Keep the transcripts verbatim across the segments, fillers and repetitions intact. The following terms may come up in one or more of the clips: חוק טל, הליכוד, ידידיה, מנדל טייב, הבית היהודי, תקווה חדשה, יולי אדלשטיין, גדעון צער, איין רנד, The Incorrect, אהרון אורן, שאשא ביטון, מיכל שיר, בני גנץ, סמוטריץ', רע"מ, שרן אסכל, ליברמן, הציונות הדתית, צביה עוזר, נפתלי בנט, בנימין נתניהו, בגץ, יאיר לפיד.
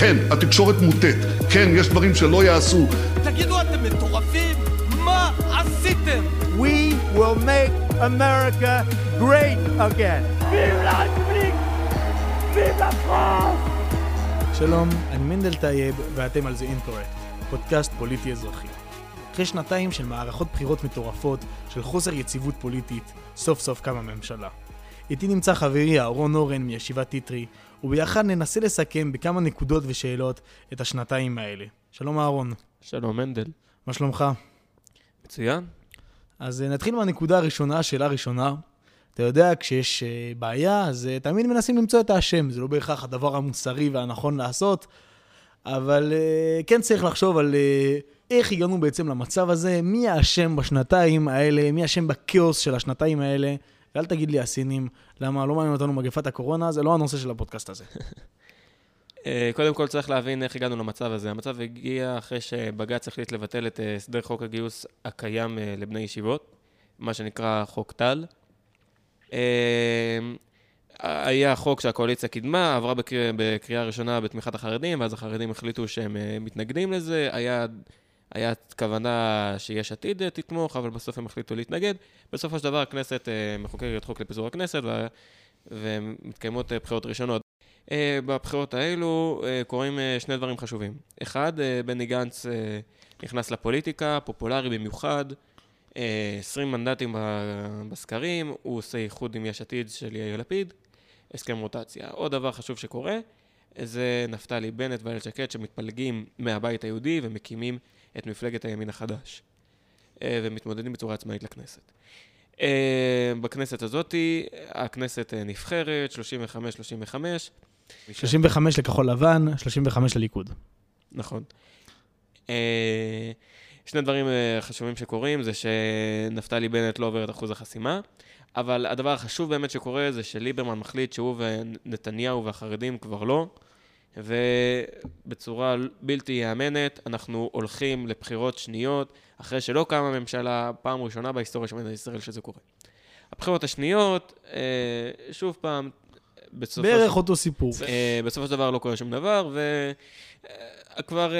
כן, התקשורת מוטט. כן, יש דברים שלא יעשו. תגידו, אתם מטורפים? מה עשיתם? We will make America great again. Vive la République! Vive la France! שלום, אני מנדל טייב, ואתם על The Incorrect, פודקאסט פוליטי אזרחי. אחרי שנתיים של מערכות בחירות מטורפות, של חוסר יציבות פוליטית, סוף סוף קמה ממשלה. איתי נמצא חברי אהרון אורן מישיבת תיטרי, וביחד ננסה לסכם בכמה נקודות ושאלות את השנתיים האלה. שלום אהרון. שלום מנדל. מה שלומך? מצוין. אז נתחיל מהנקודה הראשונה, שאלה ראשונה. אתה יודע, כשיש בעיה, אז תמיד מנסים למצוא את האשם. זה לא בהכרח הדבר המוסרי והנכון לעשות, אבל כן צריך לחשוב על איך הגענו בעצם למצב הזה, מי האשם בשנתיים האלה, מי האשם בקאוס של השנתיים האלה. ואל תגיד לי הסינים, למה לא מעניין אותנו מגפת הקורונה, זה לא הנושא של הפודקאסט הזה. קודם כל צריך להבין איך הגענו למצב הזה. המצב הגיע אחרי שבגץ החליט לבטל את הסדר חוק הגיוס הקיים לבני ישיבות, מה שנקרא חוק טל. היה חוק שהקואליציה קידמה, עברה בקריאה ראשונה בתמיכת החרדים, ואז החרדים החליטו שהם מתנגדים לזה, היה... היה כוונה שיש עתיד תתמוך, אבל בסוף הם החליטו להתנגד. בסופו של דבר הכנסת מחוקקת חוק לפיזור הכנסת, ומתקיימות בחירות ראשונות. בבחירות האלו קורים שני דברים חשובים. אחד, בני גנץ נכנס לפוליטיקה, פופולרי במיוחד, עשרים מנדטים בסקרים, הוא עושה איחוד עם יש עתיד של יאיר לפיד, הסכם רוטציה. עוד דבר חשוב שקורה, זה נפתלי בנט ואיילת שקד שמתפלגים מהבית היהודי ומקימים את מפלגת הימין החדש, ומתמודדים בצורה עצמאית לכנסת. בכנסת הזאת, הכנסת נבחרת, שלושים וחמש שלושים וחמש. שלושים וחמש לכחול לבן, שלושים וחמש לליכוד. נכון. שני דברים חשובים שקורים, זה שנפתלי בנט לא עובר את אחוז החסימה, אבל הדבר החשוב באמת שקורה זה שליברמן מחליט שהוא ונתניהו והחרדים כבר לא, ובצורה בלתי יאמנת אנחנו הולכים לבחירות שניות אחרי שלא קמה ממשלה, פעם ראשונה בהיסטוריה של מדינת ישראל שזה קורה. הבחירות השניות, שוב פעם, בערך אותו סיפור. בסופו של דבר לא קורה שום דבר, וכבר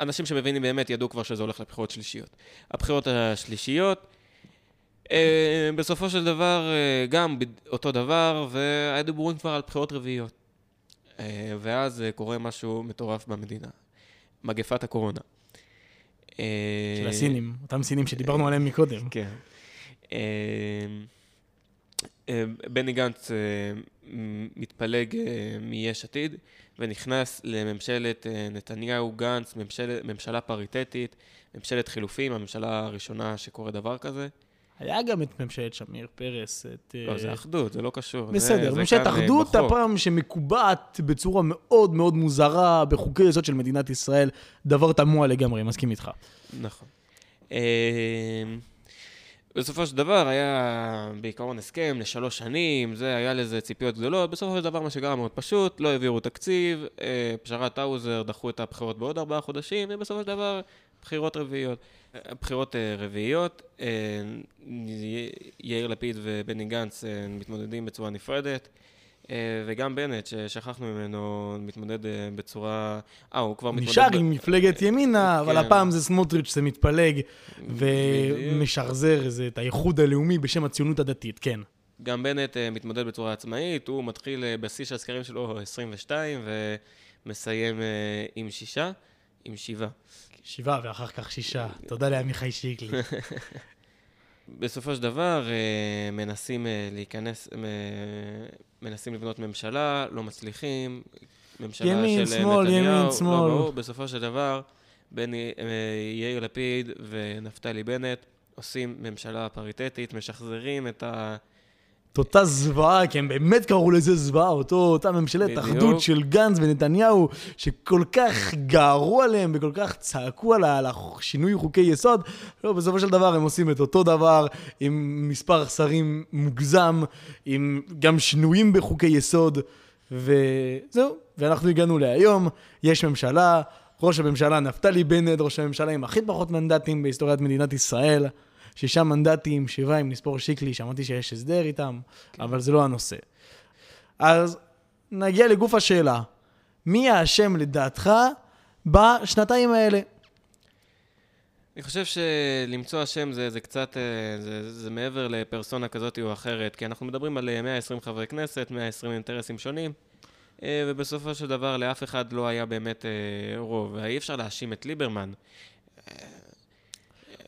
אנשים שמבינים באמת ידעו כבר שזה הולך לבחירות שלישיות. הבחירות השלישיות, בסופו של דבר גם אותו דבר, והיה דיבורים כבר על בחירות רביעיות. ואז קורה משהו מטורף במדינה, מגפת הקורונה. של הסינים, אותם סינים שדיברנו עליהם מקודם. כן. בני גנץ מתפלג מיש עתיד, ונכנס לממשלת נתניהו גנץ, ממשלה, ממשלה פריטטית, ממשלת חילופים, הממשלה הראשונה שקורה דבר כזה. היה גם את ממשלת שמיר פרס, את... לא, זה אחדות, זה לא קשור. בסדר, ממשלת אחדות הפעם שמקובעת בצורה מאוד מאוד מוזרה בחוקי יסוד של מדינת ישראל, דבר תמוה לגמרי, מסכים איתך. נכון. בסופו של דבר היה בעיקרון הסכם לשלוש שנים, זה היה לזה ציפיות גדולות, בסופו של דבר מה שגרם מאוד פשוט, לא העבירו תקציב, פשרת האוזר דחו את הבחירות בעוד ארבעה חודשים, ובסופו של דבר בחירות רביעיות. בחירות רביעיות, יאיר לפיד ובני גנץ מתמודדים בצורה נפרדת, וגם בנט ששכחנו ממנו מתמודד בצורה... אה, הוא כבר מתמודד... נשאר עם מפלגת ימינה, אבל הפעם זה סמוטריץ' שמתפלג ומשחזר את האיחוד הלאומי בשם הציונות הדתית, כן. גם בנט מתמודד בצורה עצמאית, הוא מתחיל בשיא של הסקרים שלו עשרים ושתיים ומסיים עם שישה, עם שבעה. שבעה ואחר כך שישה. תודה לה, מיכל שיר. בסופו של דבר מנסים להיכנס, מנסים לבנות ממשלה, לא מצליחים, ממשלה ימין, של שמאל, נתניהו, ימין, שמאל. לא, לא, בסופו של דבר, בני, יאיר לפיד ונפתלי בנט עושים ממשלה פריטטית, משחזרים את ה... את אותה זוועה, כי הם באמת קראו לזה זוועה, אותה ממשלת אחדות של גנץ ונתניהו, שכל כך גערו עליהם וכל כך צעקו על שינוי חוקי יסוד, בסופו של דבר הם עושים את אותו דבר, עם מספר שרים מוגזם, עם גם שינויים בחוקי יסוד, וזהו, ואנחנו הגענו להיום, יש ממשלה, ראש הממשלה נפתלי בנט, ראש הממשלה עם הכי פחות מנדטים בהיסטוריית מדינת ישראל, שישה מנדטים, שבעה, אם נספור שיקלי, שמעתי שיש הסדר איתם, אבל זה לא הנושא. אז נגיע לגוף השאלה. מי האשם לדעתך בשנתיים האלה? אני חושב שלמצוא השם זה, זה קצת, זה, זה מעבר לפרסונה כזאת או אחרת, כי אנחנו מדברים על מאה ועשרים חברי כנסת, מאה ועשרים אינטרסים שונים, ובסופו של דבר לאף אחד לא היה באמת רוב. אי אפשר להאשים את ליברמן.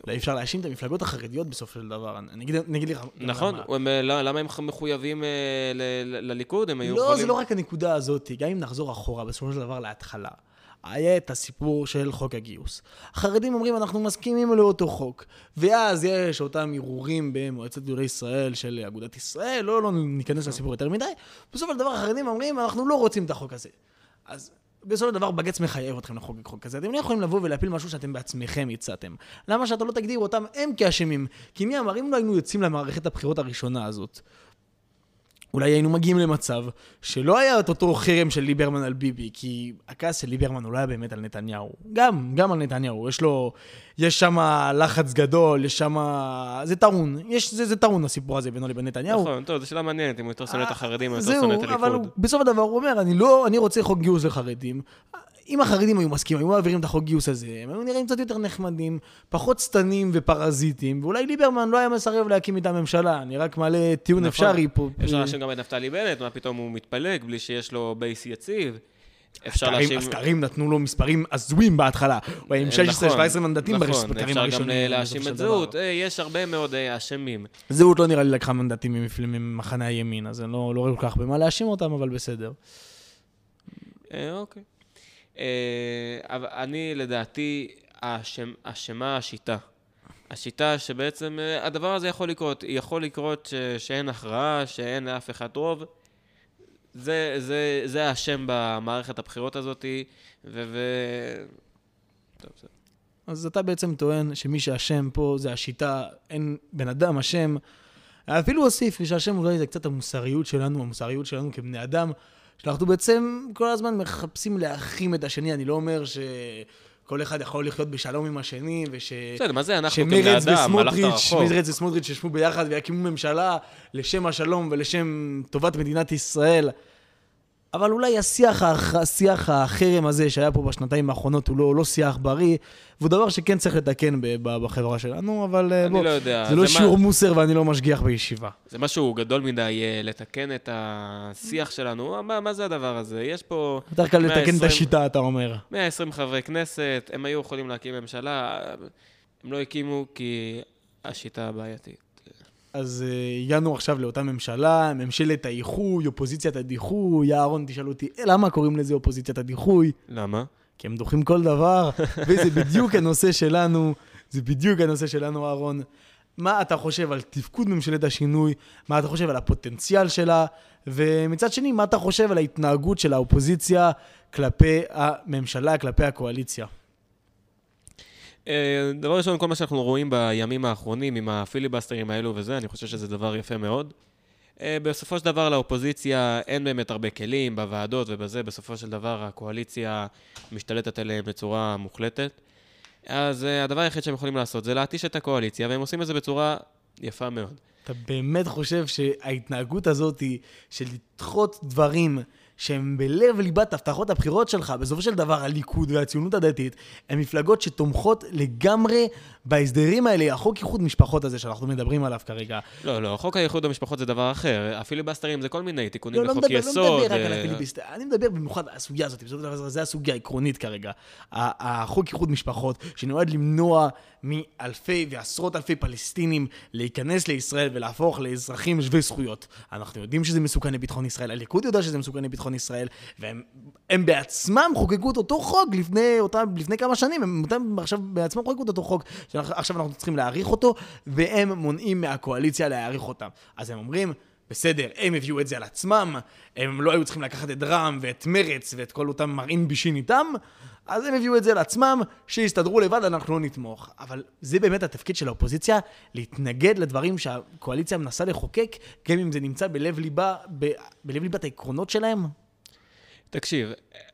לא אפשר להאשים את המפלגות החרדיות בסוף של דבר. נגיד, נגיד לך... נכון, למה הם מחויבים לליכוד? לא, זה לא רק הנקודה הזאת, גם אם נחזור אחורה בסופו של דבר להתחלה. היה את הסיפור של חוק הגיוס. החרדים אומרים, אנחנו מסכימים לאותו חוק. ואז יש אותם ערעורים במועצת גדולי ישראל של אגודת ישראל, לא, לא ניכנס לסיפור יותר מדי. בסוף הדבר, החרדים אומרים, אנחנו לא רוצים את החוק הזה. אז בסוף הדבר, בגץ מחייב אתכם לחוק חוק כזה. אתם לא יכולים לבוא ולהפיל משהו שאתם בעצמכם יצאתם. למה שאתה לא תגדיר אותם הם כאשמים? כי מי אמר, אם לא היינו יוצאים למערכת הבחירות הראשונה הזאת, אולי היינו מגיעים למצב שלא היה את אותו חרם של ליברמן על ביבי, כי הכעס של ליברמן אולי היה באמת על נתניהו. גם, גם על נתניהו. יש לו, יש שם לחץ גדול, יש שם... זה טעון. יש, זה, זה טעון הסיפור הזה בינו לבין נתניהו. נכון, טוב, זו שאלה מעניינת, אם הוא יותר שונא את החרדים, הוא יותר שונא את הליכוד. אבל בסוף הדבר הוא אומר, אני לא, אני רוצה חוק גיוס לחרדים. אם החרדים היו מסכימים, היו מעבירים את החוק גיוס הזה, הם היו נראים קצת יותר נחמדים, פחות סטנים ופרזיטים, ואולי ליברמן לא היה מסרב להקים איתה ממשלה, אני רק מעלה טיעון אפשרי פה. אפשר להאשים גם את נפתלי בנט, מה פתאום הוא מתפלג בלי שיש לו בייס יציב. הסקרים נתנו לו מספרים עזויים בהתחלה, הוא היה עם שש עשרה שבע עשרה מנדטים בסקרים הראשונים. אפשר גם להאשים את זהות, יש הרבה מאוד אשמים. זהות לא נראה לי לקחה מנדטים ממחנה הימין, אז אני לא רואה כל כך במה להאשים אותם, אבל בסדר. אוקיי. אבל אני לדעתי אשמה השיטה. השיטה שבעצם הדבר הזה יכול לקרות, יכול לקרות שאין הכרעה, שאין אף אחד רוב. זה זה זה האשם במערכת הבחירות הזאת ו טוב בסדר. אז אתה בעצם טוען שמי שהאשם פה זה השיטה, אין בן אדם אשם. אפילו אוסיף שהאשם אולי זה קצת המוסריות שלנו, המוסריות שלנו כבני אדם. שאנחנו בעצם כל הזמן מחפשים להאחים את השני, אני לא אומר שכל אחד יכול לחיות בשלום עם השני, ושמרץ וסמוטריץ' מרץ וסמוטריץ' ישבו ביחד ויקימו ממשלה לשם השלום ולשם טובת מדינת ישראל. אבל אולי השיח, השיח החרם הזה שהיה פה בשנתיים האחרונות הוא לא, לא שיח בריא, והוא דבר שכן צריך לתקן בחברה שלנו, אבל בוא, לא יודע, זה לא זה שיעור מה... מוסר ואני לא משגיח בישיבה. זה משהו גדול מדי לתקן את השיח שלנו, מה, מה זה הדבר הזה? יש פה... יותר קל מאה ועשרים... לתקן את השיטה, אתה אומר. מאה ועשרים חברי כנסת, הם היו יכולים להקים ממשלה, הם לא הקימו כי השיטה הבעייתית. אז הגענו עכשיו לאותה ממשלה, ממשלת האיחוי, אופוזיציית הדיחוי, אהרון תשאל אותי, למה קוראים לזה אופוזיציית הדיחוי? למה? כי הם דוחים כל דבר, וזה בדיוק הנושא שלנו, זה בדיוק הנושא שלנו, אהרון. מה אתה חושב על תפקוד ממשלת השינוי, מה אתה חושב על הפוטנציאל שלה, ומצד שני, מה אתה חושב על ההתנהגות של האופוזיציה כלפי הממשלה, כלפי הקואליציה? דבר ראשון, כל מה שאנחנו רואים בימים האחרונים עם הפיליבסטרים האלו וזה, אני חושב שזה דבר יפה מאוד. בסופו של דבר לאופוזיציה אין באמת הרבה כלים בוועדות ובזה, בסופו של דבר הקואליציה משתלטת עליהם בצורה מוחלטת. אז הדבר היחיד שהם יכולים לעשות זה להתיש את הקואליציה, והם עושים את זה בצורה יפה מאוד. אתה באמת חושב שההתנהגות הזאת של לדחות דברים שהם בלב ליבת הבטחות הבחירות שלך, בסופו של דבר הליכוד והציונות הדתית, הן מפלגות שתומכות לגמרי בהסדרים האלה, החוק איחוד משפחות הזה שאנחנו מדברים עליו כרגע. לא, לא, חוק האיחוד המשפחות זה דבר אחר, הפיליבסטרים זה כל מיני תיקונים לחוק יסוד. לא מדבר רק על הפיליבסטר, אני מדבר במיוחד על הסוגיה הזאת, בסופו של דבר זה הסוגיה העקרונית כרגע. החוק איחוד משפחות שנועד למנוע מאלפי ועשרות אלפי פלסטינים להיכנס לישראל ולהפוך לאזרחים שווי זכויות. אנחנו יודעים שזה מסוכן לביטחון ישראל, הליכוד יודע שזה מסוכן לביטחון ישראל, והם הם בעצמם חוקקו את אותו חוק לפני, אותם, לפני כמה שנים, הם אותם, עכשיו בעצמם חוקקו את אותו חוק, שעכשיו אנחנו צריכים להעריך אותו, והם מונעים מהקואליציה להעריך אותם. אז הם אומרים, בסדר, הם הביאו את זה על עצמם, הם לא היו צריכים לקחת את רם ואת מרץ ואת כל אותם מראים בישין איתם, אז הם הביאו את זה לעצמם, שיסתדרו לבד, אנחנו לא נתמוך. אבל זה באמת התפקיד של האופוזיציה, להתנגד לדברים שהקואליציה מנסה לחוקק, גם אם זה נמצא בלב ליבה, ב- בלב ליבת העקרונות שלהם. תקשיב,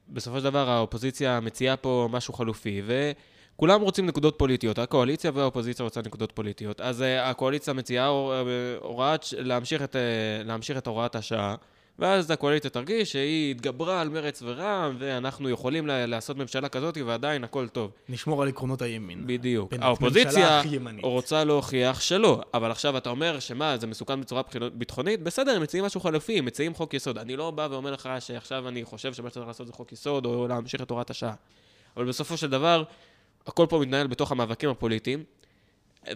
בסופו של דבר האופוזיציה מציעה פה משהו חלופי, וכולם רוצים נקודות פוליטיות. הקואליציה והאופוזיציה רוצה נקודות פוליטיות. אז הקואליציה מציעה להמשיך את, להמשיך את הוראת השעה, ואז הקואליציה תרגיש שהיא התגברה על מרץ ורעם, ואנחנו יכולים לעשות ממשלה כזאת, ועדיין הכל טוב. נשמור על עקרונות הימין. בדיוק. האופוזיציה רוצה להוכיח שלא, אבל עכשיו אתה אומר שמה, זה מסוכן בצורה ביטחונית? בסדר, הם מציעים משהו חלופי, הם מציעים חוק יסוד. אני לא בא ואומר לך שעכשיו אני חושב שמה שצריך לעשות זה חוק יסוד, או להמשיך את תורת השעה. אבל בסופו של דבר, הכל פה מתנהל בתוך המאבקים הפוליטיים,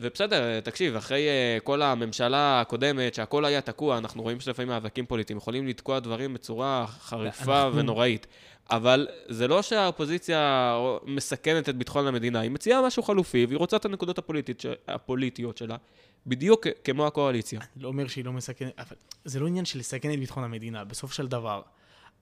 ובסדר, תקשיב, אחרי כל הממשלה הקודמת, שהכל היה תקוע, אנחנו רואים שלפעמים מאבקים פוליטיים יכולים לתקוע דברים בצורה חריפה ונוראית. אבל זה לא שהאופוזיציה מסכנת את ביטחון המדינה, היא מציעה משהו חלופי, והיא רוצה את הנקודות הפוליטיות שלה, בדיוק כמו הקואליציה. אני לא אומר שהיא לא מסכנת, אבל זה לא עניין של לסכן את ביטחון המדינה, בסוף של דבר.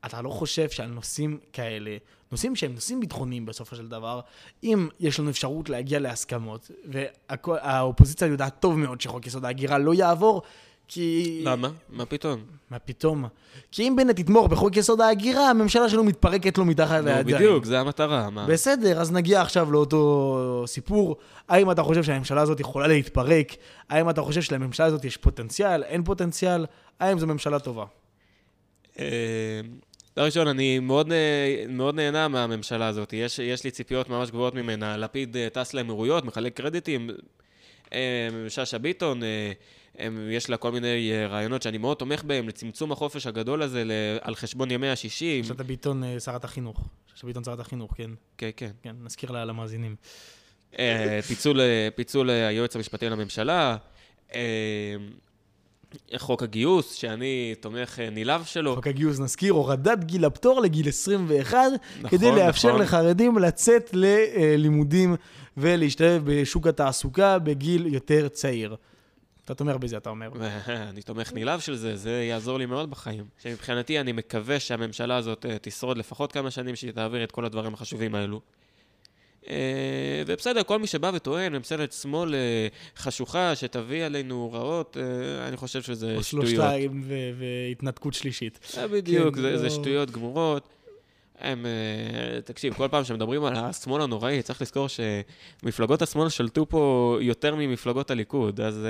אתה לא חושב שעל נושאים כאלה, נושאים שהם נושאים ביטחוניים בסופו של דבר, אם יש לנו אפשרות להגיע להסכמות, והאופוזיציה יודעת טוב מאוד שחוק יסוד ההגירה לא יעבור, כי... למה? מה פתאום? מה פתאום? כי אם בנט יתמוך בחוק יסוד ההגירה, הממשלה שלו מתפרקת לו מתחת לידיים. בדיוק, זה המטרה. בסדר, אז נגיע עכשיו לאותו סיפור. האם אתה חושב שהממשלה הזאת יכולה להתפרק? האם אתה חושב שלממשלה הזאת יש פוטנציאל? אין פוטנציאל? האם זו ממשלה טובה? לראשון, אני מאוד, מאוד נהנה מהממשלה הזאת. יש, יש לי ציפיות ממש גבוהות ממנה. לפיד טס לאמירויות, מחלק קרדיטים. שאשא ביטון, יש לה כל מיני רעיונות שאני מאוד תומך בהם, לצמצום החופש הגדול הזה, על חשבון ימי השישים. שאשא ביטון, שרת החינוך. שאשא ביטון, שרת החינוך, כן. כן, כן. כן, נזכיר לה למאזינים. פיצול, פיצול היועץ המשפטי לממשלה. חוק הגיוס, שאני תומך נילב שלו. חוק הגיוס, נזכיר, הורדת גיל הפטור לגיל עשרים ואחת, נכון, כדי לאפשר נכון. לחרדים לצאת ללימודים ולהשתלב בשוק התעסוקה בגיל יותר צעיר. אתה תומך בזה, אתה אומר. אני תומך נילב של זה, זה יעזור לי מאוד בחיים. שמבחינתי אני מקווה שהממשלה הזאת תשרוד לפחות כמה שנים שהיא תעביר את כל הדברים החשובים האלו. ובסדר, כל מי שבא וטוען, ממשלת שמאל חשוכה שתביא עלינו רעות, אני חושב שזה שטויות. או שלושתיים והתנתקות שלישית. בדיוק, זה שטויות גמורות. תקשיב, כל פעם שמדברים על השמאל הנוראי, צריך לזכור שמפלגות השמאל שלטו פה יותר ממפלגות הליכוד, אז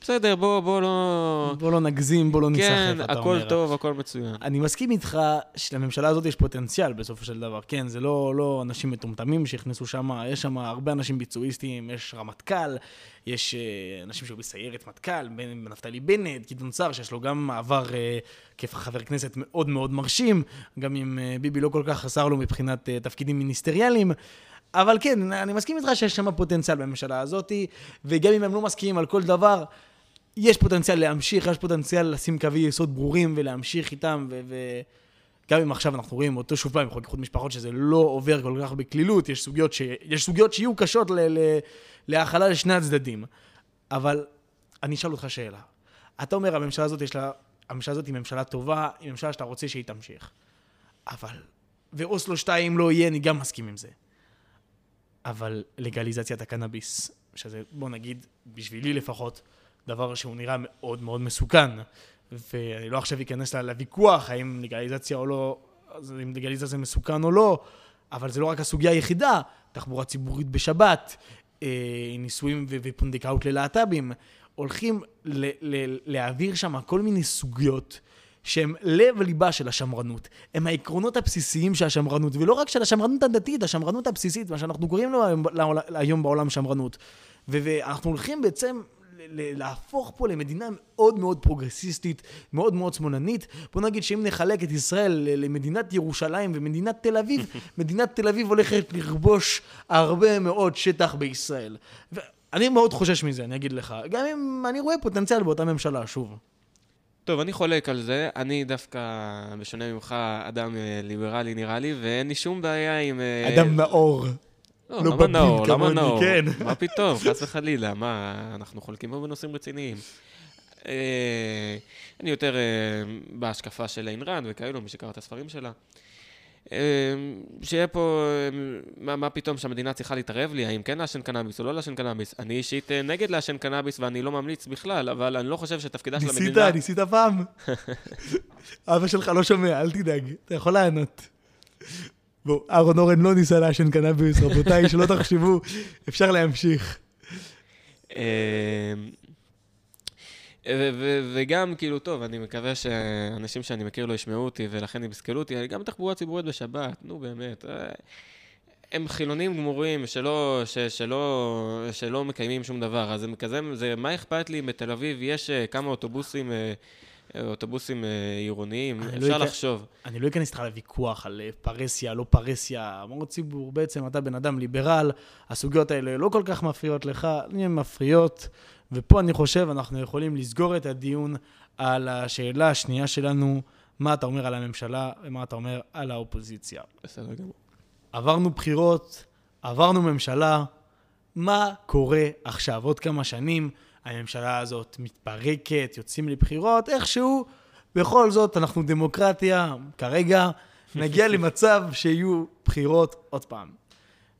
בסדר, בוא לא... בוא לא נגזים, בוא לא ניסחף, אתה אומר. כן, הכל טוב, הכל מצוין. אני מסכים איתך שלממשלה הזאת יש פוטנציאל בסופו של דבר, כן, זה לא אנשים מטומטמים שהכנסו שם, יש שם הרבה אנשים ביצועיסטים, יש רמטכ"ל, יש אנשים שהוא בסיירת מטכ"ל, נפתלי בנט, גדעון צער, שיש לו גם מעבר כחבר כנסת מאוד מאוד מרשים, גם עם ביבי לא כל כך חסר לו מבחינת תפקידים מיניסטריאליים, אבל כן, אני מסכים איתך שיש שם פוטנציאל בממשלה הזאת, וגם אם הם לא מסכימים על כל דבר, יש פוטנציאל להמשיך, יש פוטנציאל לשים קווי יסוד ברורים ולהמשיך איתם, וגם אם עכשיו אנחנו רואים אותו שוב פעם, חוק איחוד משפחות שזה לא עובר כל כך בכלילות, יש סוגיות, ש... יש סוגיות שיהיו קשות להאכלה לשני הצדדים. אבל אני אשאל אותך שאלה. אתה אומר, הממשלה הזאת, יש לה... הממשלה הזאת היא ממשלה טובה, היא ממשלה שאתה רוצה שהיא תמשיך. אבל, ואוסלו שתיים לא יהיה, אני גם מסכים עם זה. אבל לגליזציית הקנאביס, שזה, בוא נגיד, בשבילי לפחות, דבר שהוא נראה מאוד מאוד מסוכן, ואני לא עכשיו אכנס לוויכוח, האם לגליזציה או לא, אם לגליזציה מסוכן או לא, אבל זה לא רק הסוגיה היחידה, תחבורה ציבורית בשבת, ניסויים ופונדקאות ללהט"בים, הולכים ל- ל- להעביר שם כל מיני סוגיות, שהם לב וליבה של השמרנות, הם העקרונות הבסיסיים של השמרנות, ולא רק של השמרנות הדתית, השמרנות הבסיסית, מה שאנחנו קוראים לו היום בעולם שמרנות, ואנחנו הולכים בעצם להפוך פה למדינה מאוד מאוד פרוגרסיסטית, מאוד מאוד שמאלנית. בוא נגיד שאם נחלק את ישראל למדינת ירושלים ומדינת תל אביב, מדינת תל אביב הולכת לרבוש הרבה מאוד שטח בישראל. ואני מאוד חושש מזה, אני אגיד לך, גם אם אני רואה פוטנציאל באותה ממשלה, שוב. טוב, אני חולק על זה. אני דווקא, בשונה ממך, אדם ליברלי נראה לי, ואין לי שום בעיה עם... אדם נאור. לא, למה נאור? למה נאור? מה פתאום? חס וחלילה, מה? אנחנו חולקים פה בנושאים רציניים. אני יותר בהשקפה של איין רנד וכאלו, מי שקרא את הספרים שלה. שיהיה פה, מה פתאום שהמדינה צריכה להתערב לי, האם כן לאשן קנאביס או לא לאשן קנאביס. אני אישית נגד לאשן קנאביס ואני לא ממליץ בכלל, אבל אני לא חושב שתפקידה של המדינה... ניסית, ניסית פעם. אבא שלך לא שומע, אל תדאג, אתה יכול לענות. בוא, אהרון אורן לא ניסה לאשן קנאביס, רבותיי, שלא תחשבו, אפשר להמשיך. וגם כאילו טוב, אני מקווה שאנשים שאני מכיר לא ישמעו אותי ולכן יבסקלו אותי, גם תחבורה ציבורית בשבת, נו באמת, הם חילונים גמורים שלא, שלא, שלא מקיימים שום דבר, אז כזה, זה, מה אכפת לי, בתל אביב יש כמה אוטובוסים, אוטובוסים עירוניים, אפשר לחשוב. אני לא אכנס לך לוויכוח על פרסיה, לא פרסיה, אמור ציבור, בעצם אתה בן אדם ליברל, הסוגיות האלה לא כל כך מפריעות לך, הן מפריעות, ופה אני חושב אנחנו יכולים לסגור את הדיון על השאלה השנייה שלנו, מה אתה אומר על הממשלה ומה אתה אומר על האופוזיציה. בסדר גמור. עברנו בחירות, עברנו ממשלה, מה קורה עכשיו? עוד כמה שנים הממשלה הזאת מתפרקת, יוצאים לבחירות, איכשהו, בכל זאת אנחנו דמוקרטיה, כרגע נגיע למצב שיהיו בחירות עוד פעם.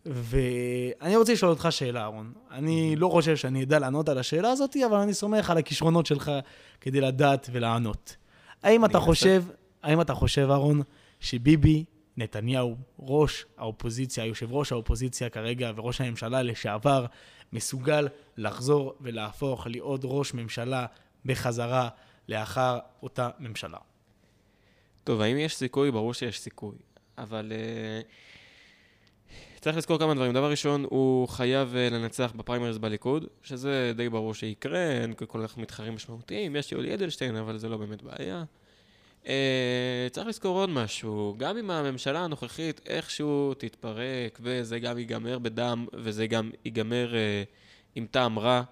ואני רוצה לשאול אותך שאלה, אהרון. אני לא חושב שאני אדע לענות על השאלה הזאת, אבל אני סומך על הכישרונות שלך כדי לדעת ולענות. האם אתה חושב, האם אתה חושב, אהרון, שביבי נתניהו, ראש האופוזיציה, יושב ראש האופוזיציה כרגע וראש הממשלה לשעבר, מסוגל לחזור ולהפוך להיות ראש ממשלה בחזרה לאחר אותה ממשלה? טוב, האם יש סיכוי? ברור שיש סיכוי, אבל uh, צריך לזכור כמה דברים. דבר ראשון, הוא חייב uh, לנצח בפריימריז בליכוד, שזה די ברור שיקרה, אין כל כך מתחרים משמעותיים, יש יולי אדלשטיין, אבל זה לא באמת בעיה. Uh, צריך לזכור עוד משהו, גם אם הממשלה הנוכחית איכשהו תתפרק, וזה גם ייגמר בדם, וזה גם ייגמר uh, עם טעם רע,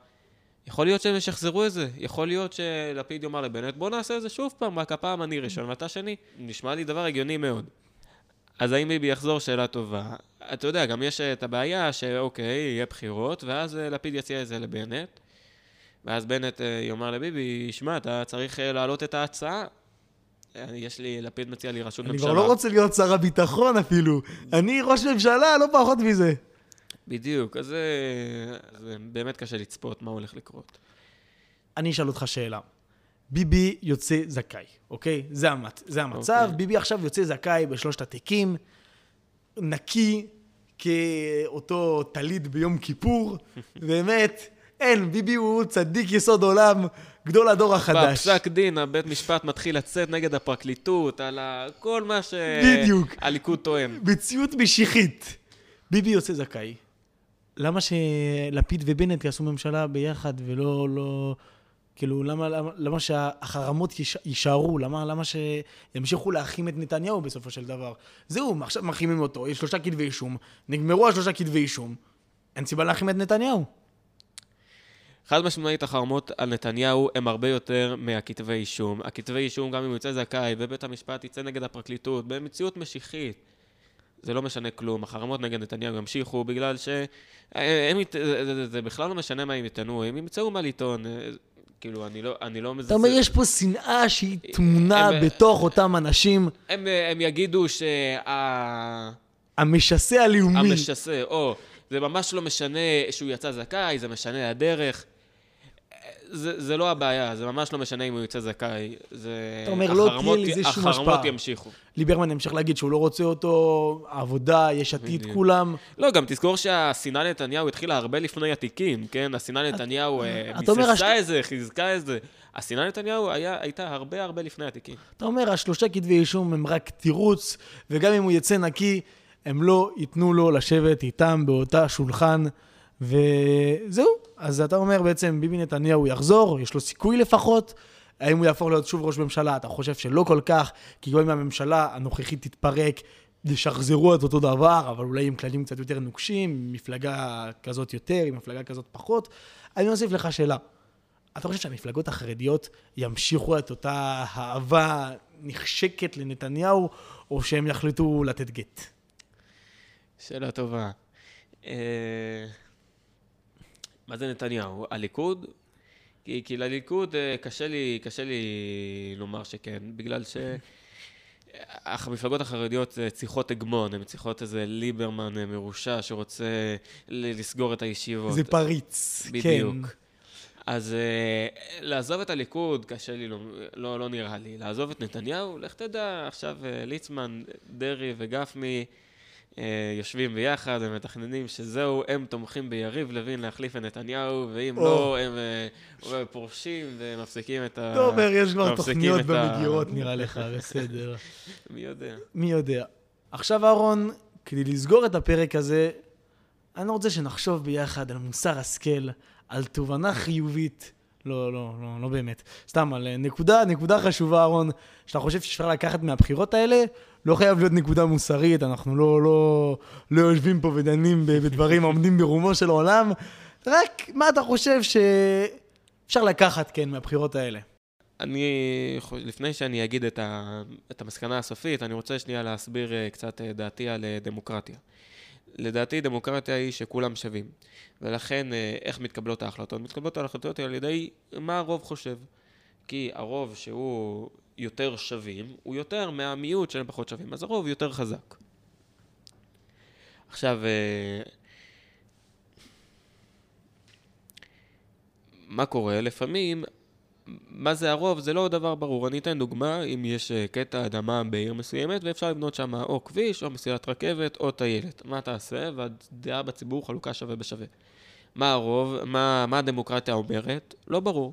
יכול להיות שהם ישחזרו את זה, יכול להיות שלפיד יאמר לבנט, בוא נעשה את זה שוב פעם, רק הפעם אני ראשון ואתה שני, נשמע לי דבר הגיוני מאוד. אז האם ביבי יחזור? שאלה טובה. אתה יודע, גם יש את הבעיה שאוקיי, יהיה בחירות, ואז לפיד יציע את זה לבנט, ואז בנט uh, יאמר לביבי, שמע, אתה צריך להעלות את ההצעה, יש לי, לפיד מציע לי ראשות ממשלה. אני כבר לא רוצה להיות שר הביטחון אפילו. אני ראש ממשלה, לא פחות מזה. בדיוק, אז זה באמת קשה לצפות מה הולך לקרות. אני אשאל אותך שאלה. ביבי יוצא זכאי, אוקיי? זה המצב. ביבי עכשיו יוצא זכאי בשלושת התיקים, נקי כאותו תליד ביום כיפור. באמת, אין, ביבי הוא צדיק יסוד עולם, גדול הדור החדש. בפסק דין, הבית משפט מתחיל לצאת נגד הפרקליטות, על כל מה שהליכוד טוען. מציאות משיחית. ביבי יוצא זכאי. למה שלפיד ובנט יעשו ממשלה ביחד ולא, לא, כאילו, למה, למה, למה שהחרמות יישארו? למה, למה שימשיכו להחים את נתניהו בסופו של דבר? זהו, עכשיו מחימים אותו, יש שלושה כתבי אישום, נגמרו השלושה כתבי אישום. אין סיבה להחים את נתניהו. חד משמעית, החרמות על נתניהו הם הרבה יותר מהכתבי אישום. הכתבי אישום, גם אם הוא יוצא זכאי, ובית המשפט יצא נגד הפרקליטות, במציאות משיחית, זה לא משנה כלום. החרמות נגד נתניהו ימשיכו, בגלל ש... הם... זה בכלל לא משנה מה הם יתנו, הם ימצאו מה לטעון. כאילו, אני לא, אני לא מזלזל. אתה אומר, יש פה שנאה שהיא תמונה בתוך אותם אנשים. הם, הם יגידו שה... המשסה הלאומי. המשסה, או... זה ממש לא משנה שהוא יצא זכאי, זה משנה הדרך. זה, זה לא הבעיה, זה ממש לא משנה אם הוא יוצא זכאי. זה... אתה אומר, לא תהיה לזה שום השפעה. החרמות ימשיכו. ליברמן המשיך להגיד שהוא לא רוצה אותו, עבודה, יש עתיד, כולם. לא, גם תזכור שהשנאה נתניהו התחילה הרבה לפני התיקים, כן? השנאה נתניהו מססה את זה, חיזקה את זה. השנאה נתניהו הייתה הרבה הרבה לפני התיקים. אתה אומר, השלושה כתבי אישום הם רק תירוץ, וגם אם הוא יצא נקי, הם לא ייתנו לו לשבת איתם באותה שולחן, וזהו. אז אתה אומר בעצם, ביבי נתניהו יחזור, יש לו סיכוי לפחות, האם הוא יהפוך להיות שוב ראש ממשלה? אתה חושב שלא כל כך, כי גם אם הממשלה הנוכחית תתפרק, ישחזרו את אותו דבר, אבל אולי עם כללים קצת יותר נוקשים, מפלגה כזאת יותר, עם מפלגה כזאת פחות. אני אוסיף לך שאלה. אתה חושב שהמפלגות החרדיות ימשיכו את אותה אהבה נחשקת לנתניהו, או שהם יחליטו לתת גט? שאלה טובה. מה זה נתניהו? הליכוד? כי לליכוד קשה לי, קשה לי לומר שכן, בגלל שהמפלגות החרדיות צריכות הגמון, הן צריכות איזה ליברמן מרושע שרוצה לסגור את הישיבות. זה פריץ, בדיוק. אז לעזוב את הליכוד קשה לי, לא, לא נראה לי. לעזוב את נתניהו, לך תדע, עכשיו ליצמן, דרי וגפני, יושבים ביחד, הם מתכננים שזהו, הם תומכים ביריב לוין להחליף את נתניהו, ואם לא, הם פורשים ומפסיקים את ה... אתה אומר, יש כבר תוכניות במגירות, נראה לך, בסדר. מי יודע. מי יודע. עכשיו, אהרון, כדי לסגור את הפרק הזה, אני רוצה שנחשוב ביחד על מוסר השכל, על תובנה חיובית, לא, לא, לא, לא באמת. סתם, על נקודה, נקודה חשובה, אהרון, שאתה חושב ששפר לקחת מהבחירות האלה, לא חייב להיות נקודה מוסרית, אנחנו לא, לא, לא יושבים פה ודנים בדברים העומדים ברומו של העולם, רק מה אתה חושב שאפשר לקחת, כן, מהבחירות האלה? אני, לפני שאני אגיד את, ה, את המסקנה הסופית, אני רוצה שנייה להסביר קצת דעתי על דמוקרטיה. לדעתי, דמוקרטיה היא שכולם שווים, ולכן איך מתקבלות ההחלטות? מתקבלות ההחלטות על ידי מה הרוב חושב, כי הרוב שהוא יותר שווים, הוא יותר מהמיעוט שהם פחות שווים, אז הרוב יותר חזק. עכשיו, מה קורה? לפעמים, מה זה הרוב? זה לא דבר ברור. אני אתן דוגמה, אם יש קטע אדמה בעיר מסוימת, ואפשר לבנות שם או כביש, או מסילת רכבת, או טיילת. מה תעשה? והדעה בציבור חלוקה שווה בשווה. מה הרוב? מה, מה הדמוקרטיה אומרת? לא ברור.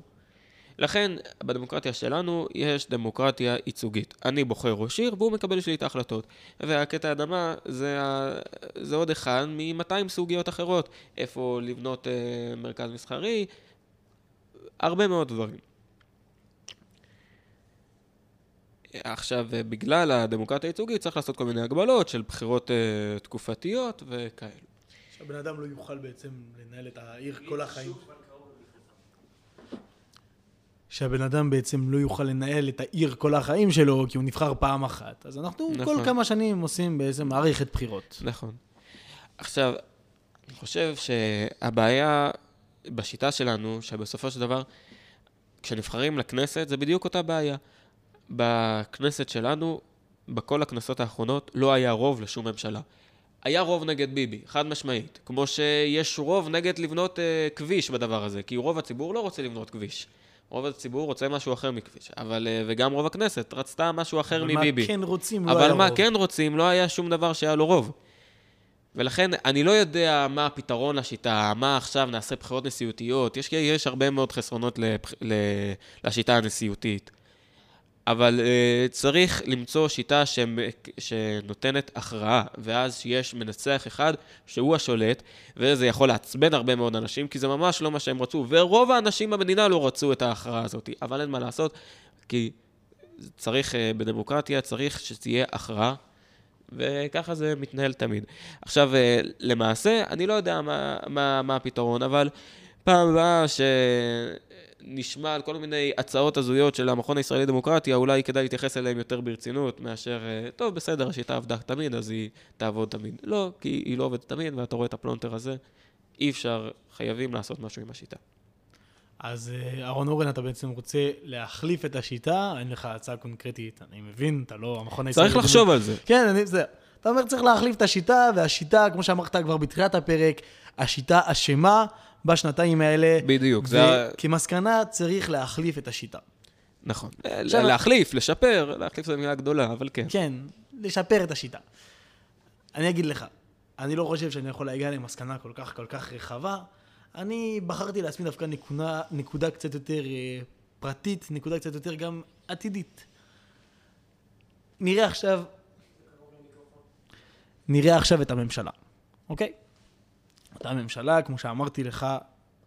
לכן, בדמוקרטיה שלנו יש דמוקרטיה ייצוגית. אני בוחר ראש עיר, והוא מקבל שלי את ההחלטות. והקטע האדמה זה, זה עוד אחד מ-מאתיים סוגיות אחרות. איפה לבנות אה, מרכז מסחרי, הרבה מאוד דברים. עכשיו, בגלל הדמוקרטיה הייצוגית, צריך לעשות כל מיני הגבלות של בחירות אה, תקופתיות וכאלה. שהבן אדם לא יוכל בעצם לנהל את העיר כל החיים. שהבן אדם בעצם לא יוכל לנהל את העיר כל החיים שלו, כי הוא נבחר פעם אחת. אז אנחנו נכון. כל כמה שנים עושים בעצם מערכת בחירות. נכון. עכשיו, אני חושב שהבעיה בשיטה שלנו, שבסופו של דבר, כשנבחרים לכנסת, זה בדיוק אותה בעיה. בכנסת שלנו, בכל הכנסות האחרונות, לא היה רוב לשום ממשלה. היה רוב נגד ביבי, חד משמעית. כמו שיש רוב נגד לבנות uh, כביש בדבר הזה, כי רוב הציבור לא רוצה לבנות כביש. רוב הציבור רוצה משהו אחר מכביש, אבל, וגם רוב הכנסת רצתה משהו אחר מביבי. אבל מה כן רוצים, לא היה רוב. אבל מה כן רוצים, לא היה שום דבר שהיה לו רוב. ולכן, אני לא יודע מה הפתרון לשיטה, מה עכשיו נעשה בחירות נשיאותיות, יש, יש הרבה מאוד חסרונות לפח, לשיטה הנשיאותית. אבל צריך למצוא שיטה ש... שנותנת הכרעה, ואז שיש מנצח אחד שהוא השולט, וזה יכול לעצבן הרבה מאוד אנשים, כי זה ממש לא מה שהם רצו, ורוב האנשים במדינה לא רצו את ההכרעה הזאת, אבל אין מה לעשות, כי צריך, בדמוקרטיה צריך שתהיה הכרעה, וככה זה מתנהל תמיד. עכשיו, למעשה, אני לא יודע מה, מה, מה הפתרון, אבל פעם הבאה ש... נשמע על כל מיני הצעות הזויות של המכון הישראלי לדמוקרטיה, אולי כדאי להתייחס אליהם יותר ברצינות, מאשר, טוב, בסדר, השיטה עבדה תמיד, אז היא תעבוד תמיד. לא, כי היא לא עובדת תמיד, ואתה רואה את הפלונטר הזה, אי אפשר, חייבים לעשות משהו עם השיטה. אז אהרון אורן, אתה בעצם רוצה להחליף את השיטה, אין לך הצעה קונקרטית, אני מבין, אתה לא, המכון הישראלי... צריך לחשוב על זה. כן, אני, זה... אתה אומר, צריך להחליף את השיטה, והשיטה, כמו שאמרת כבר בתחילת הפרק, השיטה אשמה בשנתיים האלה. בדיוק. וכמסקנה צריך להחליף את השיטה. נכון. להחליף, לשפר, להחליף זו מילה גדולה, אבל כן. כן, לשפר את השיטה. אני אגיד לך, אני לא חושב שאני יכול להגיע למסקנה כל כך, כל כך רחבה. אני בחרתי לעצמי דווקא נקודה קצת יותר פרטית, נקודה קצת יותר גם עתידית. נראה עכשיו... נראה עכשיו את הממשלה, אוקיי? אותה הממשלה, כמו שאמרתי לך,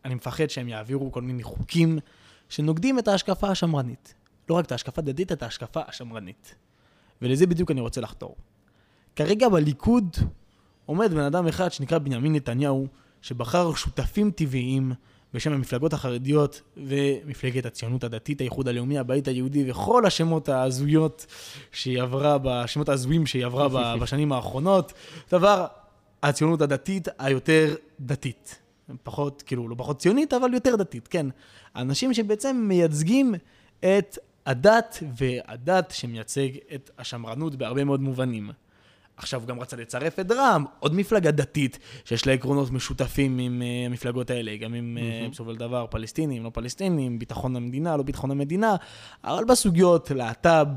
אני מפחד שהם יעבירו כל מיני חוקים שנוגדים את ההשקפה השמרנית. לא רק את ההשקפה הדתית, את ההשקפה השמרנית. ולזה בדיוק אני רוצה לחתור. כרגע בליכוד עומד בן אדם אחד שנקרא בנימין נתניהו, שבחר שותפים טבעיים בשם המפלגות החרדיות ומפלגת הציונות הדתית, הייחוד הלאומי, הבית היהודי וכל השמות האזויות שהיא עברה, השמות האזויים שהיא עברה בשנים האחרונות. דבר, הציונות הדתית היותר דתית. פחות, כאילו, לא פחות ציונית, אבל יותר דתית, כן. אנשים שבעצם מייצגים את הדת, והדת שמייצג את השמרנות בהרבה מאוד מובנים. עכשיו הוא גם רצה לצרף את רע"מ, עוד מפלגה דתית, שיש לה עקרונות משותפים עם uh, המפלגות האלה, גם עם mm-hmm. uh, בסובל דבר, פלסטינים, לא פלסטינים, ביטחון המדינה, לא ביטחון המדינה, אבל בסוגיות להט"ב,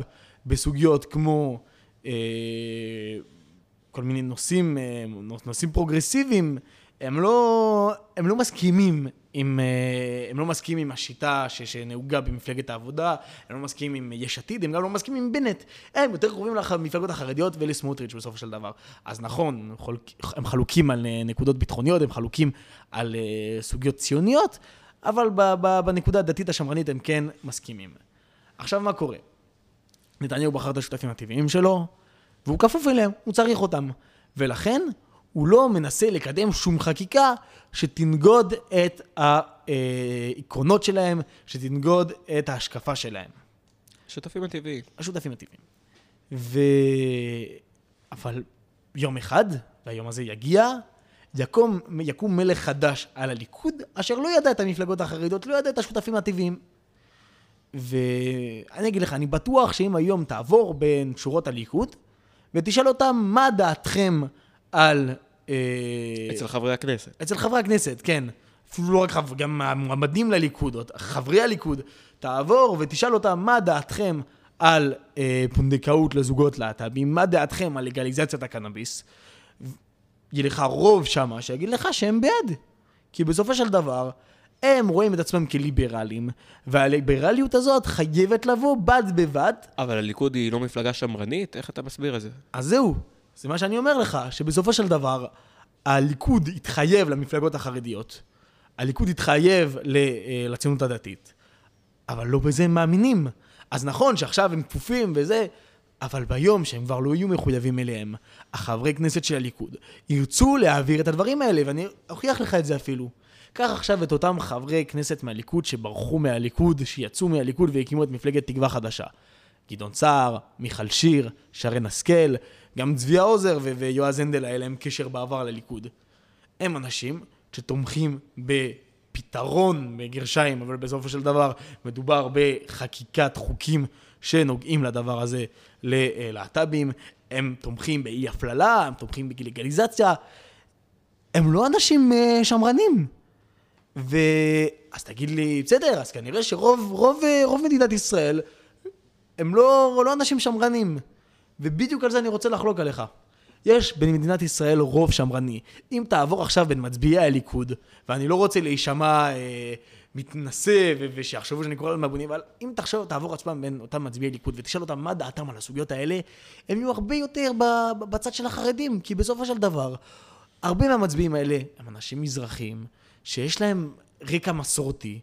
בסוגיות כמו... Uh, כל מיני נושאים, נושאים פרוגרסיביים, הם לא, הם לא מסכימים עם, הם לא מסכימים עם השיטה שנהוגה במפלגת העבודה, הם לא מסכימים עם יש עתיד, הם גם לא מסכימים עם בנט. הם יותר קרובים למפלגות החרדיות ולסמוטריץ' בסוף של דבר. אז נכון, הם חלוקים על נקודות ביטחוניות, הם חלוקים על סוגיות ציוניות, אבל בנקודה הדתית השמרנית הם כן מסכימים. עכשיו מה קורה? נתניהו בחר את השותפים הטבעיים שלו, והוא כפוף אליהם, הוא צריך אותם. ולכן הוא לא מנסה לקדם שום חקיקה שתנגוד את העקרונות שלהם, שתנגוד את ההשקפה שלהם. השותפים הטבעיים. השותפים הטבעיים. ו... אבל יום אחד, והיום הזה יגיע, יקום, יקום מלך חדש על הליכוד, אשר לא ידע את המפלגות החרדיות, לא ידע את השותפים הטבעיים. ואני אגיד לך, אני בטוח שאם היום תעבור בין שורות הליכוד, ותשאל אותם מה דעתכם על... אצל חברי הכנסת. אצל חברי הכנסת, כן. אפילו לא רק חבר, גם המועמדים לליכוד, חברי הליכוד, תעבור ותשאל אותם מה דעתכם על אה, פונדקאות לזוגות להט"בים, מה דעתכם על לגליזציית הקנאביס. יהיה לך רוב שמה שיגיד לך שהם בעד. כי בסופו של דבר... הם רואים את עצמם כליברלים, והליברליות הזאת חייבת לבוא בד בבד. אבל הליכוד היא לא מפלגה שמרנית, איך אתה מסביר את זה? אז זהו, זה מה שאני אומר לך, שבסופו של דבר, הליכוד התחייב למפלגות החרדיות, הליכוד התחייב לציונות הדתית, אבל לא בזה הם מאמינים. אז נכון שעכשיו הם כפופים וזה, אבל ביום שהם כבר לא יהיו מחויבים אליהם, החברי כנסת של הליכוד ירצו להעביר את הדברים האלה, ואני אוכיח לך את זה אפילו. קח עכשיו את אותם חברי כנסת מהליכוד שברחו מהליכוד, שיצאו מהליכוד והקימו את מפלגת תקווה חדשה. גדעון צער, מיכל שיר, שרן אסכל, גם צביה עוזר ו- ויועז הנדל האלה הם קשר בעבר לליכוד. הם אנשים שתומכים בפתרון בגרשיים, אבל בסופו של דבר מדובר בחקיקת חוקים שנוגעים לדבר הזה ללהט"בים. הם תומכים באי הפללה, הם תומכים בלגליזציה. הם לא אנשים שמרנים. ואז תגיד לי, בסדר, אז כנראה שרוב רוב, רוב מדינת ישראל הם לא, לא אנשים שמרנים. ובדיוק על זה אני רוצה לחלוק עליך. יש במדינת ישראל רוב שמרני. אם תעבור עכשיו בין מצביעי הליכוד, ואני לא רוצה להישמע אה, מתנשא ו- ושחשבו שאני קורא להם מבונים, אבל אם תחשב, תעבור עצמם בין אותם מצביעי הליכוד ותשאל אותם מה דעתם על הסוגיות האלה, הם יהיו הרבה יותר בצד של החרדים, כי בסופו של דבר, הרבה מהמצביעים האלה הם אנשים מזרחים, שיש להם רקע מסורתי,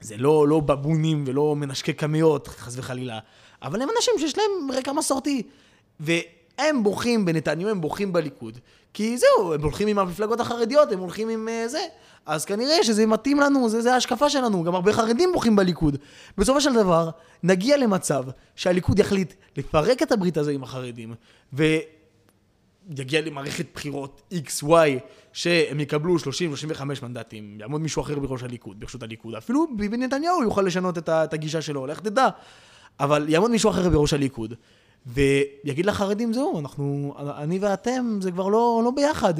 זה לא, לא בבונים ולא מנשקי קמיות, חס וחלילה, אבל הם אנשים שיש להם רקע מסורתי, והם בוחרים בנתניהו, הם בוחרים בליכוד, כי זהו, הם הולכים עם המפלגות החרדיות, הם הולכים עם uh, זה, אז כנראה שזה מתאים לנו, זה, זה ההשקפה שלנו, גם הרבה חרדים בוחרים בליכוד. בסופו של דבר, נגיע למצב שהליכוד יחליט לפרק את הברית הזה עם החרדים, ו... יגיע למערכת בחירות X Y, שהם יקבלו שלושים עד שלושים וחמישה מנדטים, יעמוד מישהו אחר בראש הליכוד, ברשות הליכוד, אפילו ביבי נתניהו יוכל לשנות את הגישה שלו, הולך תדע, אבל יעמוד מישהו אחר בראש הליכוד, ויגיד לחרדים, זהו, אנחנו, אני ואתם, זה כבר לא, לא ביחד.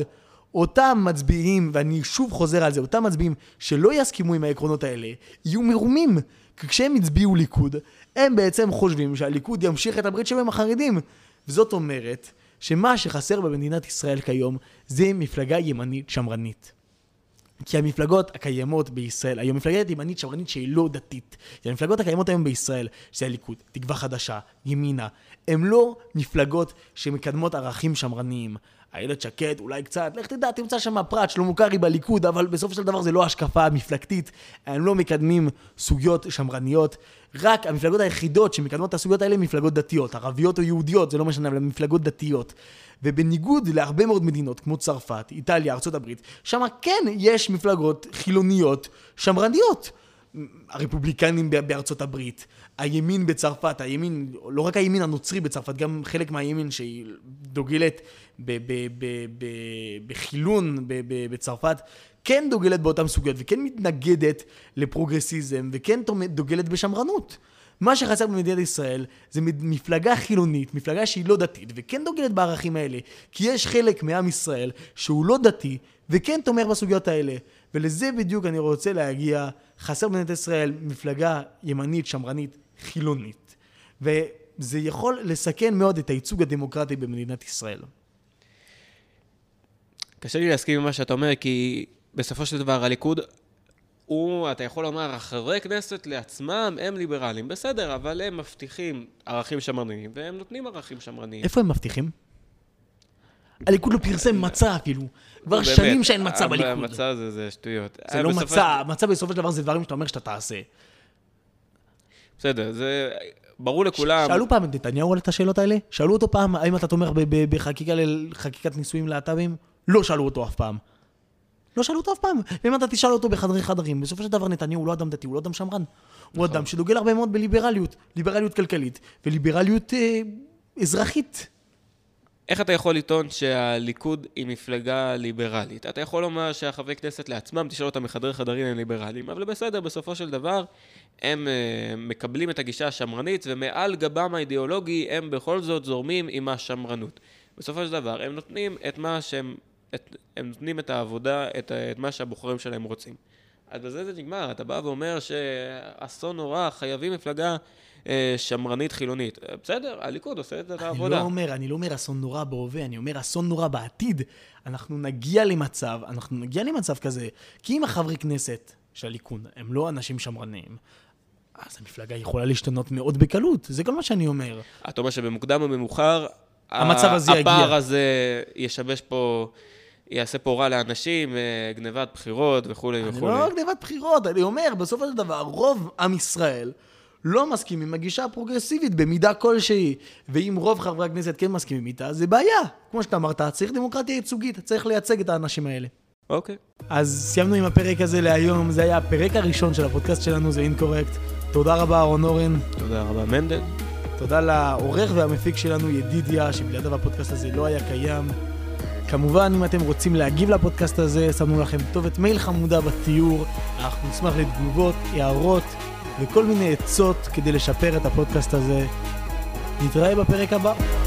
אותם מצביעים, ואני שוב חוזר על זה, אותם מצביעים שלא יסכימו עם העקרונות האלה, יהיו מרומים, כי כשהם הצביעו ליכוד, הם בעצם חושבים שהליכוד ימשיך את הברית שלו עם החרדים. וזאת אומרת, שמה שחסר במדינת ישראל כיום זה מפלגה ימנית שמרנית. כי המפלגות הקיימות בישראל, היום מפלגת ימנית שמרנית שהיא לא דתית, המפלגות הקיימות היום בישראל, שזה הליכוד, תקווה חדשה, ימינה, הם לא מפלגות שמקדמות ערכים שמרניים. הילד שקט, אולי קצת, לך תדע, תמצא שם פרט שלא מוכר בליכוד, אבל בסוף של דבר זה לא השקפה מפלגתית, הם לא מקדמים סוגיות שמרניות, רק המפלגות היחידות שמקדמות את הסוגיות האלה הן מפלגות דתיות, ערביות או יהודיות, זה לא משנה, אבל הן מפלגות דתיות. ובניגוד להרבה מאוד מדינות, כמו צרפת, איטליה, ארצות הברית, שם כן יש מפלגות חילוניות שמרניות. הרפובליקנים בארצות הברית, הימין בצרפת, הימין, לא רק הימין הנוצרי בצרפת, גם חלק מהימין שהיא דוגלת ב- ב- ב- ב- בחילון ב- ב- בצרפת, כן דוגלת באותן סוגיות וכן מתנגדת לפרוגרסיזם וכן דוגלת בשמרנות. מה שחסר במדינת ישראל זה מפלגה חילונית, מפלגה שהיא לא דתית וכן דוגלת בערכים האלה, כי יש חלק מעם ישראל שהוא לא דתי וכן תומך בסוגיות האלה. ולזה בדיוק אני רוצה להגיע, חסר במדינת ישראל מפלגה ימנית, שמרנית, חילונית. זה יכול לסכן מאוד את הייצוג הדמוקרטי במדינת ישראל. קשה לי להסכים עם מה שאתה אומר, כי בסופו של דבר הליכוד, הוא, אתה יכול לומר, חברי כנסת לעצמם הם ליברלים, בסדר, אבל הם מבטיחים ערכים שמרניים, והם נותנים ערכים שמרניים. איפה הם מבטיחים? הליכוד לא פרסם מצע אפילו. כבר שנים שאין מצע בליכוד. המצע זה, זה שטויות. זה לא מצע, מצע בסופו של דבר זה דברים שאתה אומר שאתה תעשה. בסדר, זה ברור לכולם. שאלו פעם את נתניהו על את השאלות האלה? שאלו אותו פעם, האם אתה תומך בחקיקת נישואים להט"בים? לא שאלו אותו אף פעם. לא שאלו אותו אף פעם. ואם אתה תשאל אותו בחדרי חדרים, בסופו של דבר נתניהו הוא לא אדם דתי, הוא לא אדם שמרן. הוא אדם שדוגל הרבה מאוד בליברליות, ליברליות כלכלית, וליברליות אזרחית. איך אתה יכול לטעון שהליכוד היא מפלגה ליברלית? אתה יכול לומר שהחברי כנסת לעצמם, תשאל אותם מחדרי חדרים, הם ליברליים, אבל בסדר, בסופו של דבר, הם מקבלים את הגישה השמרנית, ומעל גבם האידיאולוגי, הם בכל זאת זורמים עם השמרנות. בסופו של דבר, הם נותנים את מה שהם, את, הם נותנים את העבודה, את, את מה שהבוחרים שלהם רוצים. אז בזה זה נגמר, אתה בא ואומר שאסון נורא, חייבים מפלגה שמרנית חילונית. בסדר, הליכוד עושה את העבודה. אני לא אומר, אני לא אומר אסון נורא בהווה, אני אומר אסון נורא בעתיד. אנחנו נגיע למצב, אנחנו נגיע למצב כזה, כי אם החברי כנסת של הליכוד הם לא אנשים שמרניים, אז המפלגה יכולה להשתנות מאוד בקלות. זה כל מה שאני אומר. את אומר שבמוקדם וממוחר, המצב הזה יגיע. הפער הזה ישבש פה, יעשה פה רע לאנשים, גניבת בחירות וכו' וכו'. אני לא גניבת בחירות, אני אומר, בסוף של דבר, רוב עם ישראל לא מסכים עם הגישה הפרוגרסיבית במידה כלשהי, ואם רוב חברי הכנסת כן מסכימים איתה, זה בעיה. כמו שאתה אמרת, צריך דמוקרטיה ייצוגית, צריך לייצג את האנשים האלה. אוקיי. אז סיימנו עם הפרק הזה להיום, זה היה הפרק הראשון של הפודקאסט שלנו, זה אינקורקט. תודה רבה, אהרון אורן. תודה רבה, מנדל. תודה לעורך והמפיק שלנו, ידידיה, שבלעדיו הפודקאסט הזה לא היה קיים. כמובן, אם אתם רוצים להגיב לפודקאסט הזה, שמנו לכם כתובת מייל חמודה בתיאור, אנחנו נשמח לתגובות, הערות וכל מיני עצות כדי לשפר את הפודקאסט הזה. נתראה בפרק הבא.